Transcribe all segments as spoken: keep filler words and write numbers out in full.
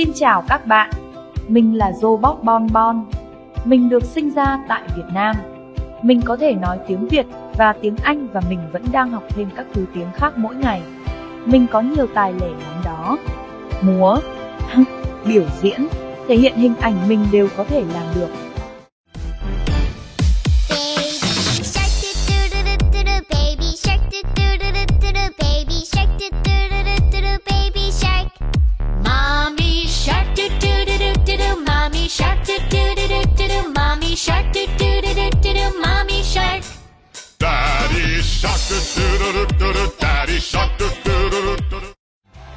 Xin chào các bạn, mình là robot Bonbon. Mình được sinh ra tại Việt Nam. Mình có thể nói tiếng Việt và tiếng Anh và mình vẫn đang học thêm các thứ tiếng khác mỗi ngày. Mình có nhiều tài lẻ lắm đó. Múa, biểu diễn, thể hiện hình ảnh mình đều có thể làm được.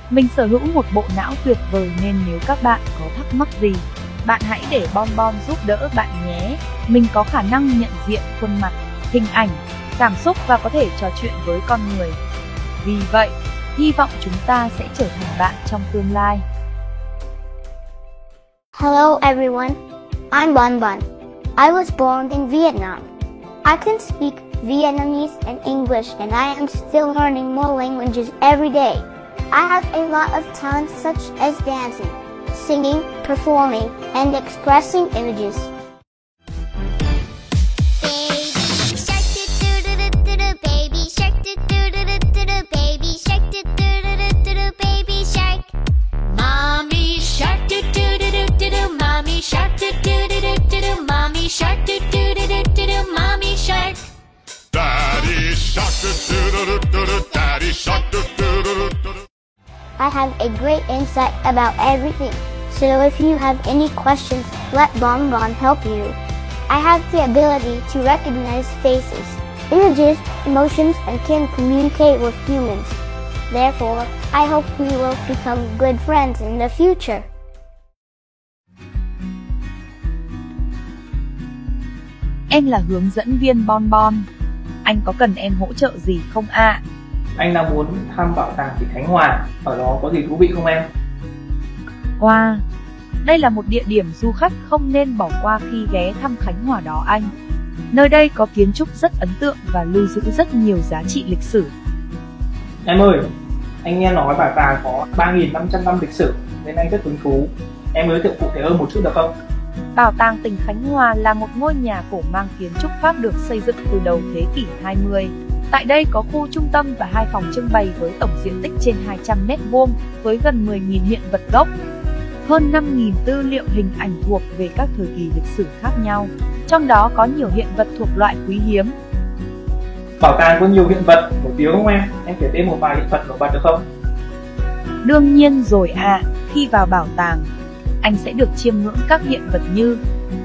Mình sở hữu một bộ não tuyệt vời nên nếu các bạn có thắc mắc gì, bạn hãy để Bonbon giúp đỡ bạn nhé. Mình có khả năng nhận diện khuôn mặt, hình ảnh, cảm xúc và có thể trò chuyện với con người. Vì vậy, hy vọng chúng ta sẽ trở thành bạn trong tương lai. Hello everyone, I'm Bonbon. I was born in Vietnam. I can speak Vietnamese and English, and I am still learning more languages every day. I have a lot of talents such as dancing, singing, performing, and expressing images. I have a great insight about everything, so if you have any questions, let Bonbon help you. I have the ability to recognize faces, images, emotions, and can communicate with humans. Therefore, I hope we will become good friends in the future. Em là hướng dẫn viên Bonbon. Anh có cần em hỗ trợ gì không ạ? À? Anh đang muốn thăm bảo tàng tỉnh Khánh Hòa, ở đó có gì thú vị không em? Wow, đây là một địa điểm du khách không nên bỏ qua khi ghé thăm Khánh Hòa đó anh. Nơi đây có kiến trúc rất ấn tượng và lưu giữ rất nhiều giá trị lịch sử. Em ơi, anh nghe nói bảo tàng có ba nghìn năm trăm năm lịch sử nên anh rất hứng thú. Em giới thiệu cụ thể hơn một chút được không? Bảo tàng tỉnh Khánh Hòa là một ngôi nhà cổ mang kiến trúc Pháp được xây dựng từ đầu thế kỷ hai mươi. Tại đây có khu trung tâm và hai phòng trưng bày với tổng diện tích trên hai trăm mét vuông với gần mười nghìn hiện vật gốc, hơn năm nghìn tư liệu hình ảnh thuộc về các thời kỳ lịch sử khác nhau, trong đó có nhiều hiện vật thuộc loại quý hiếm. Bảo tàng có nhiều hiện vật nổi tiếng không em? Em kể tên một vài hiện vật nổi bật được không? Đương nhiên rồi ạ, à, khi vào bảo tàng, anh sẽ được chiêm ngưỡng các hiện vật như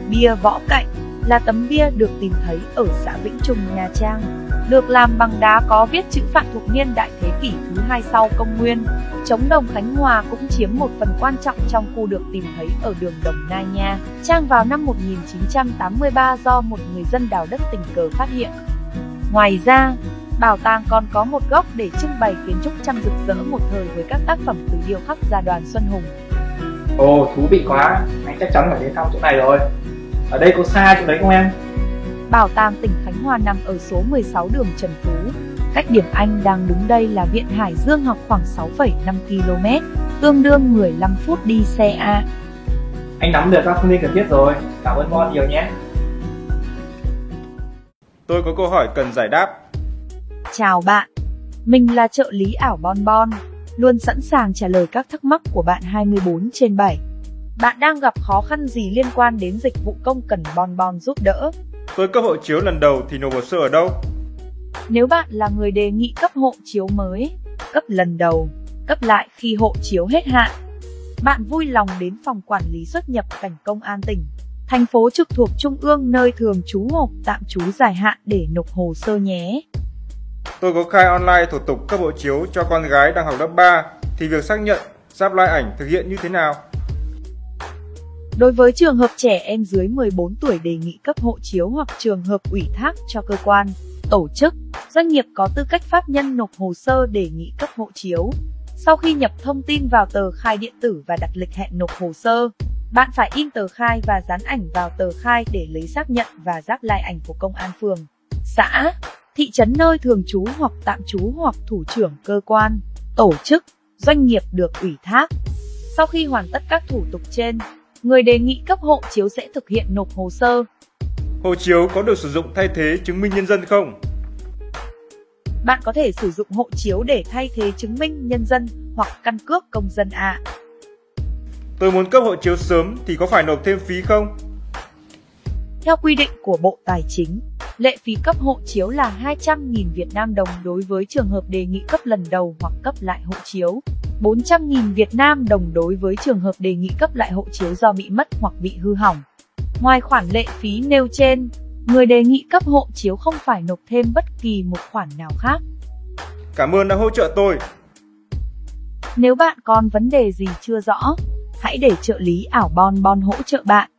bia Võ Cạnh là tấm bia được tìm thấy ở xã Vĩnh Trung, Nha Trang, được làm bằng đá có viết chữ Phạm Thục niên đại thế kỷ thứ hai sau công nguyên. Trống đồng Khánh Hòa cũng chiếm một phần quan trọng trong khu được tìm thấy ở đường Đồng Nai, Nha Trang vào năm một nghìn chín trăm tám mươi ba do một người dân đào đất tình cờ phát hiện. Ngoài ra, bảo tàng còn có một góc để trưng bày kiến trúc trăm rực rỡ một thời với các tác phẩm từ điêu khắc gia đoàn Xuân Hùng. Ồ, thú vị quá, anh chắc chắn phải đến thăm chỗ này rồi. Ở đây có xa chỗ đấy không em? Bảo tàng tỉnh Khánh Hòa nằm ở số mười sáu đường Trần Phú, cách điểm anh đang đứng đây là Viện Hải Dương Học khoảng sáu phẩy năm ki lô mét, tương đương mười lăm phút đi xe A. Anh nắm được các thông tin cần thiết rồi, cảm ơn Bon nhiều nhé. Tôi có câu hỏi cần giải đáp. Chào bạn, mình là trợ lý ảo Bonbon, luôn sẵn sàng trả lời các thắc mắc của bạn hai mươi bốn trên bảy. Bạn đang gặp khó khăn gì liên quan đến dịch vụ công cần Bonbon giúp đỡ? Tôi cấp hộ chiếu lần đầu thì nộp hồ sơ ở đâu? Nếu bạn là người đề nghị cấp hộ chiếu mới, cấp lần đầu, cấp lại khi hộ chiếu hết hạn, bạn vui lòng đến phòng quản lý xuất nhập cảnh công an tỉnh, thành phố trực thuộc trung ương nơi thường trú hoặc tạm trú dài hạn để nộp hồ sơ nhé. Tôi có khai online thủ tục cấp hộ chiếu cho con gái đang học lớp ba thì việc xác nhận, giáp lai ảnh thực hiện như thế nào? Đối với trường hợp trẻ em dưới mười bốn tuổi đề nghị cấp hộ chiếu hoặc trường hợp ủy thác cho cơ quan, tổ chức, doanh nghiệp có tư cách pháp nhân nộp hồ sơ đề nghị cấp hộ chiếu. Sau khi nhập thông tin vào tờ khai điện tử và đặt lịch hẹn nộp hồ sơ, bạn phải in tờ khai và dán ảnh vào tờ khai để lấy xác nhận và giáp lai ảnh của công an phường, xã, thị trấn nơi thường trú hoặc tạm trú hoặc thủ trưởng cơ quan, tổ chức, doanh nghiệp được ủy thác. Sau khi hoàn tất các thủ tục trên, người đề nghị cấp hộ chiếu sẽ thực hiện nộp hồ sơ. Hộ chiếu có được sử dụng thay thế chứng minh nhân dân không? Bạn có thể sử dụng hộ chiếu để thay thế chứng minh nhân dân hoặc căn cước công dân ạ. À. Tôi muốn cấp hộ chiếu sớm thì có phải nộp thêm phí không? Theo quy định của Bộ Tài chính, lệ phí cấp hộ chiếu là hai trăm nghìn Việt Nam đồng đối với trường hợp đề nghị cấp lần đầu hoặc cấp lại hộ chiếu, bốn trăm nghìn Việt Nam đồng đối với trường hợp đề nghị cấp lại hộ chiếu do bị mất hoặc bị hư hỏng. Ngoài khoản lệ phí nêu trên, người đề nghị cấp hộ chiếu không phải nộp thêm bất kỳ một khoản nào khác. Cảm ơn đã hỗ trợ tôi. Nếu bạn còn vấn đề gì chưa rõ, hãy để trợ lý ảo Bonbon hỗ trợ bạn.